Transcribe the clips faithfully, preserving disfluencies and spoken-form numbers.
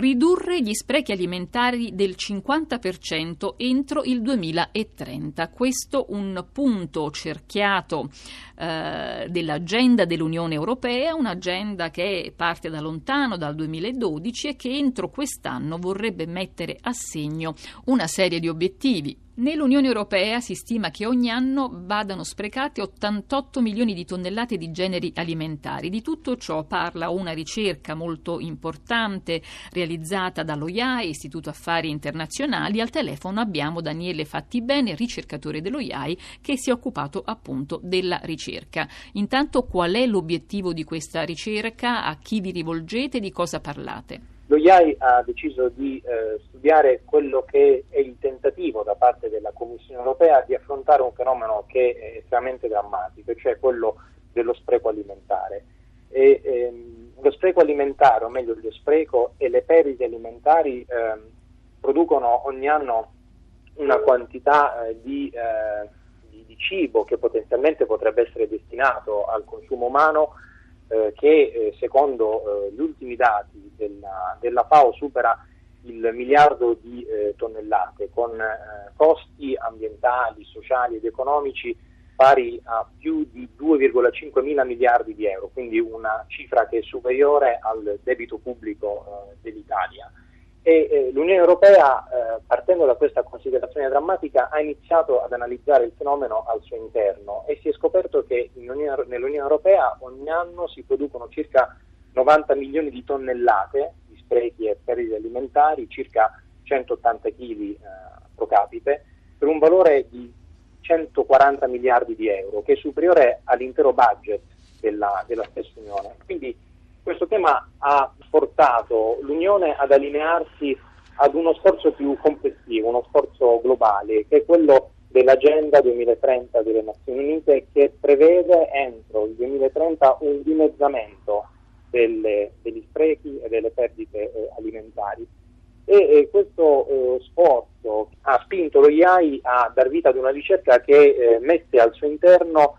ridurre gli sprechi alimentari del cinquanta per cento entro il duemilatrenta. Questo un punto cerchiato eh, dell'agenda dell'Unione Europea, un'agenda che parte da lontano, dal duemiladodici, e che entro quest'anno vorrebbe mettere a segno una serie di obiettivi. Nell'Unione Europea si stima che ogni anno vadano sprecate ottantotto milioni di tonnellate di generi alimentari. Di tutto ciò parla una ricerca molto importante realizzata dall'O I A, Istituto Affari Internazionali. Al telefono abbiamo Daniele Fattibene, ricercatore dell'O I A, che si è occupato appunto della ricerca. Intanto, qual è l'obiettivo di questa ricerca? A chi vi rivolgete? Di cosa parlate? L'O I A I ha deciso di eh, studiare quello che è il tentativo da parte della Commissione europea di affrontare un fenomeno che è estremamente drammatico, cioè quello dello spreco alimentare. E, ehm, lo spreco alimentare, o meglio lo spreco e le perdite alimentari ehm, producono ogni anno una quantità eh, di, eh, di, di cibo che potenzialmente potrebbe essere destinato al consumo umano, Eh, che eh, secondo eh, gli ultimi dati della, della FAO supera il miliardo di eh, tonnellate, con eh, costi ambientali, sociali ed economici pari a più di due virgola cinque mila miliardi di euro, quindi una cifra che è superiore al debito pubblico eh, dell'Italia. E eh, l'Unione Europea, eh, partendo da questa considerazione drammatica, ha iniziato ad analizzare il fenomeno al suo interno e si è scoperto che in Unione, nell'Unione Europea ogni anno si producono circa novanta milioni di tonnellate di sprechi e perdite alimentari, circa centottanta chilogrammi eh, pro capite, per un valore di centoquaranta miliardi di euro, che è superiore all'intero budget della, della stessa Unione. Quindi, questo tema ha portato l'Unione ad allinearsi ad uno sforzo più complessivo, uno sforzo globale, che è quello dell'Agenda duemilatrenta delle Nazioni Unite, che prevede entro il duemilatrenta un dimezzamento delle, degli sprechi e delle perdite eh, alimentari. E eh, questo eh, sforzo ha spinto l'O I A I a dar vita ad una ricerca che eh, mette al suo interno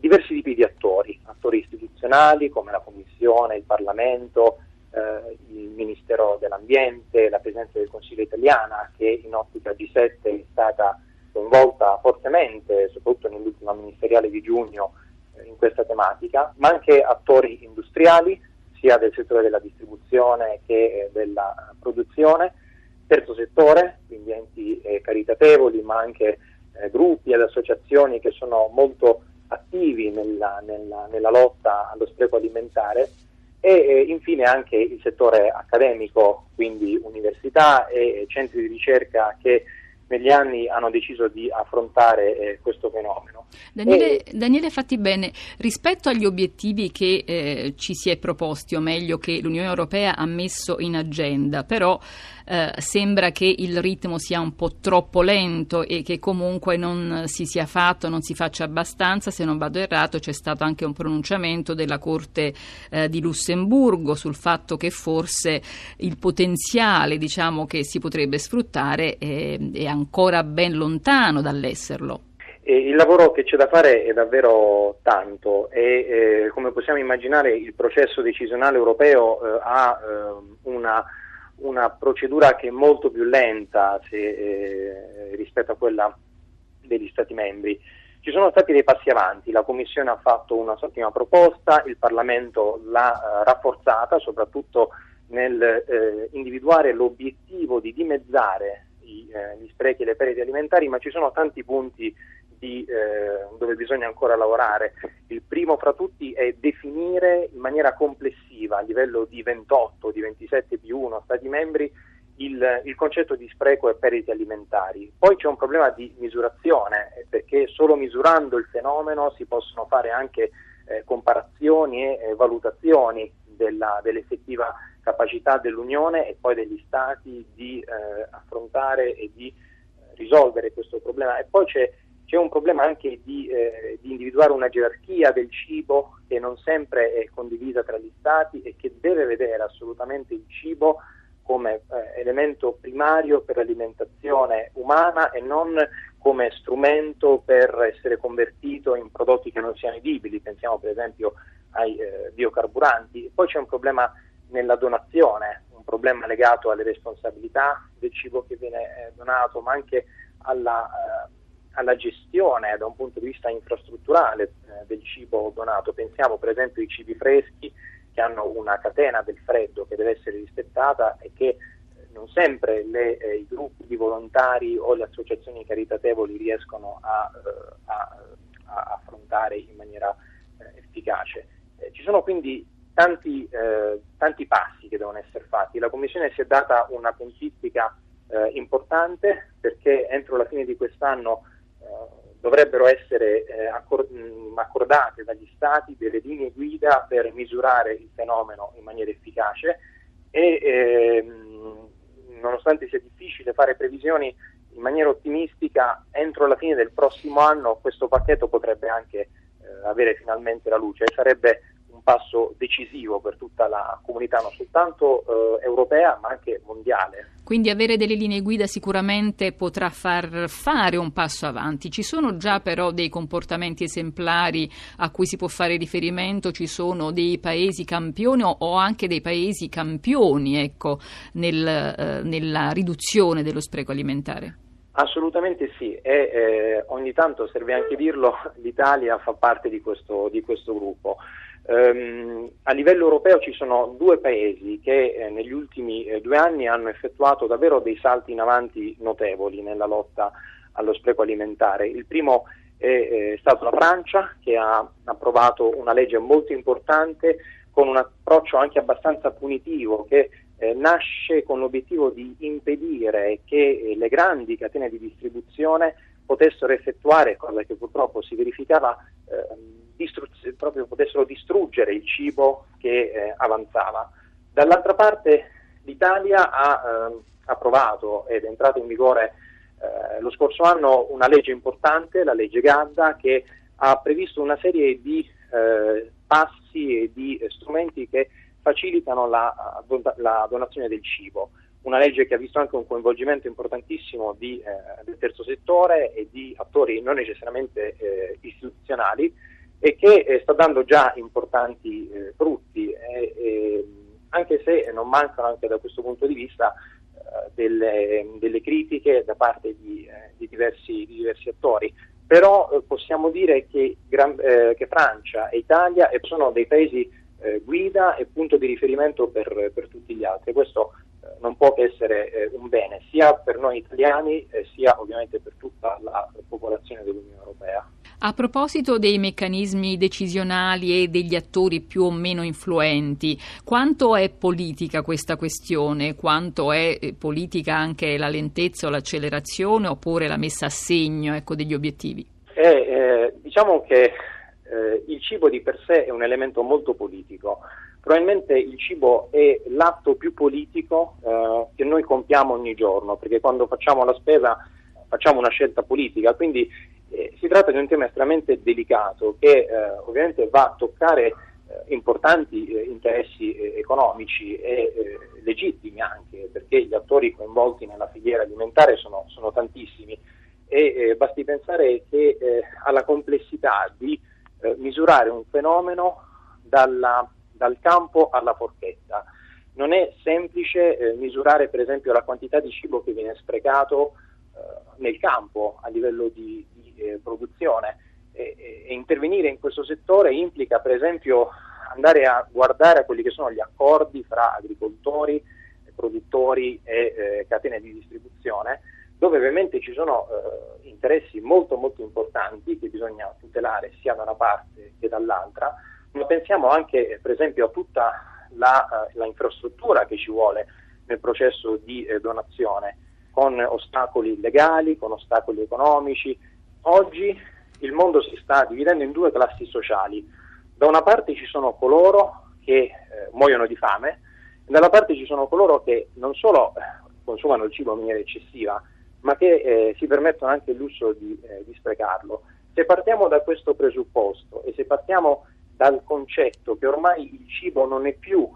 diversi tipi di attori, attori istituzionali come la Commissione, il Parlamento, eh, il Ministero dell'Ambiente, la Presidenza del Consiglio italiana, che in ottica G sette è stata coinvolta fortemente, soprattutto nell'ultima ministeriale di giugno, eh, in questa tematica, ma anche attori industriali, sia del settore della distribuzione che della produzione, terzo settore, quindi enti eh, caritatevoli, ma anche eh, gruppi ed associazioni che sono molto attivi nella, nella, nella lotta allo spreco alimentare, e eh, infine anche il settore accademico, quindi università e centri di ricerca che negli anni hanno deciso di affrontare eh, questo fenomeno. Daniele, e... Daniele Fattibene, rispetto agli obiettivi che eh, ci si è proposti, o meglio che l'Unione Europea ha messo in agenda, però eh, sembra che il ritmo sia un po' troppo lento e che comunque non si sia fatto, non si faccia abbastanza. Se non vado errato, c'è stato anche un pronunciamento della Corte eh, di Lussemburgo sul fatto che forse il potenziale, diciamo, che si potrebbe sfruttare eh, è ancora ben lontano dall'esserlo. E il lavoro che c'è da fare è davvero tanto e eh, come possiamo immaginare il processo decisionale europeo eh, ha eh, una, una procedura che è molto più lenta se, eh, rispetto a quella degli Stati membri. Ci sono stati dei passi avanti, la Commissione ha fatto una sua prima proposta, il Parlamento l'ha eh, rafforzata soprattutto nel eh, individuare l'obiettivo di dimezzare gli sprechi e le perdite alimentari, ma ci sono tanti punti di, eh, dove bisogna ancora lavorare. Il primo fra tutti è definire in maniera complessiva, a livello di ventotto, di ventisette più uno Stati membri, il, il concetto di spreco e perdite alimentari. Poi c'è un problema di misurazione, perché solo misurando il fenomeno si possono fare anche eh, comparazioni e eh, valutazioni della, dell'effettiva capacità dell'Unione e poi degli Stati di eh, affrontare e di eh, risolvere questo problema. E poi c'è, c'è un problema anche di, eh, di individuare una gerarchia del cibo che non sempre è condivisa tra gli Stati e che deve vedere assolutamente il cibo come eh, elemento primario per l'alimentazione umana e non come strumento per essere convertito in prodotti che non siano edibili, pensiamo per esempio ai eh, biocarburanti. E poi c'è un problema nella donazione, un problema legato alle responsabilità del cibo che viene donato, ma anche alla, eh, alla gestione da un punto di vista infrastrutturale eh, del cibo donato. Pensiamo per esempio ai cibi freschi, che hanno una catena del freddo che deve essere rispettata e che non sempre le, eh, i gruppi di volontari o le associazioni caritatevoli riescono a, eh, a, a affrontare in maniera eh, efficace. Eh, ci sono quindi tanti, eh, tanti passi che devono essere fatti. La Commissione si è data una tempistica eh, importante, perché entro la fine di quest'anno eh, dovrebbero essere eh, accord- accordate dagli Stati delle linee guida per misurare il fenomeno in maniera efficace e ehm, nonostante sia difficile fare previsioni in maniera ottimistica, entro la fine del prossimo anno questo pacchetto potrebbe anche eh, avere finalmente la luce, e sarebbe un passo decisivo per tutta la comunità, non soltanto eh, europea ma anche mondiale. Quindi avere delle linee guida sicuramente potrà far fare un passo avanti. Ci sono già però dei comportamenti esemplari a cui si può fare riferimento? Ci sono dei paesi campioni o anche dei paesi campioni, ecco, nel, eh, nella riduzione dello spreco alimentare? Assolutamente sì, e eh, ogni tanto, serve anche dirlo, l'Italia fa parte di questo, di questo gruppo. Um, a livello europeo ci sono due paesi che eh, negli ultimi eh, due anni hanno effettuato davvero dei salti in avanti notevoli nella lotta allo spreco alimentare. Il primo è, è stato la Francia, che ha approvato una legge molto importante con un approccio anche abbastanza punitivo, che eh, nasce con l'obiettivo di impedire che eh, le grandi catene di distribuzione potessero effettuare, cosa che purtroppo si verificava, eh, Distru- proprio potessero distruggere il cibo che eh, avanzava. Dall'altra parte l'Italia ha eh, approvato ed è entrata in vigore eh, lo scorso anno una legge importante, la legge Gadda, che ha previsto una serie di eh, passi e di strumenti che facilitano la, la donazione del cibo. Una legge che ha visto anche un coinvolgimento importantissimo di, eh, del terzo settore e di attori non necessariamente eh, istituzionali, e che eh, sta dando già importanti eh, frutti, eh, eh, anche se non mancano anche da questo punto di vista eh, delle, delle critiche da parte di, eh, di, diversi, di diversi attori. Però eh, possiamo dire che, gran, eh, che Francia e Italia eh, sono dei paesi eh, guida e punto di riferimento per, per tutti gli altri. Questo eh, non può che essere eh, un bene, sia per noi italiani eh, sia ovviamente per tutta la popolazione dell'Unione Europea. A proposito dei meccanismi decisionali e degli attori più o meno influenti, quanto è politica questa questione? Quanto è politica anche la lentezza o l'accelerazione, oppure la messa a segno, ecco, degli obiettivi? Eh, eh, diciamo che eh, il cibo di per sé è un elemento molto politico. Probabilmente il cibo è l'atto più politico eh, che noi compiamo ogni giorno, perché quando facciamo la spesa facciamo una scelta politica, quindi Eh, si tratta di un tema estremamente delicato che eh, ovviamente va a toccare eh, importanti eh, interessi eh, economici e eh, legittimi anche, perché gli attori coinvolti nella filiera alimentare sono, sono tantissimi e eh, basti pensare che eh, alla complessità di eh, misurare un fenomeno dalla, dal campo alla forchetta. Non è semplice eh, misurare per esempio la quantità di cibo che viene sprecato eh, nel campo a livello di, di Eh, produzione e, e, e intervenire in questo settore implica per esempio andare a guardare a quelli che sono gli accordi fra agricoltori, produttori e eh, catene di distribuzione, dove ovviamente ci sono eh, interessi molto molto importanti che bisogna tutelare sia da una parte che dall'altra, ma pensiamo anche per esempio a tutta la, la infrastruttura che ci vuole nel processo di eh, donazione, con ostacoli legali, con ostacoli economici. Oggi il mondo si sta dividendo in due classi sociali: da una parte ci sono coloro che eh, muoiono di fame, e dalla parte ci sono coloro che non solo consumano il cibo in maniera eccessiva, ma che eh, si permettono anche il lusso di, eh, di sprecarlo. Se partiamo da questo presupposto e se partiamo dal concetto che ormai il cibo non è più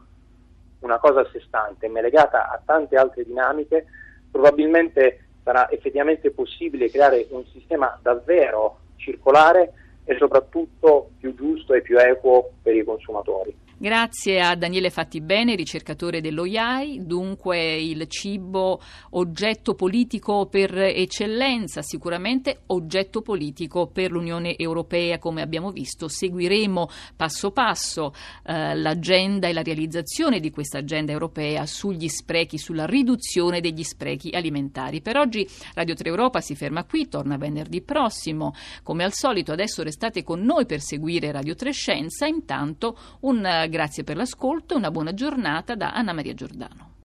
una cosa a sé stante, ma è legata a tante altre dinamiche, probabilmente sarà effettivamente possibile creare un sistema davvero circolare e soprattutto più giusto e più equo per i consumatori. Grazie a Daniele Fattibene, ricercatore dell'O I A I. Dunque il cibo, oggetto politico per eccellenza, sicuramente oggetto politico per l'Unione Europea, come abbiamo visto. Seguiremo passo passo eh, l'agenda e la realizzazione di questa agenda europea sugli sprechi, sulla riduzione degli sprechi alimentari. Per oggi Radio tre Europa si ferma qui, torna venerdì prossimo. Come al solito adesso restate con noi per seguire Radio tre Scienza. Intanto un Grazie per l'ascolto, una buona giornata da Anna Maria Giordano.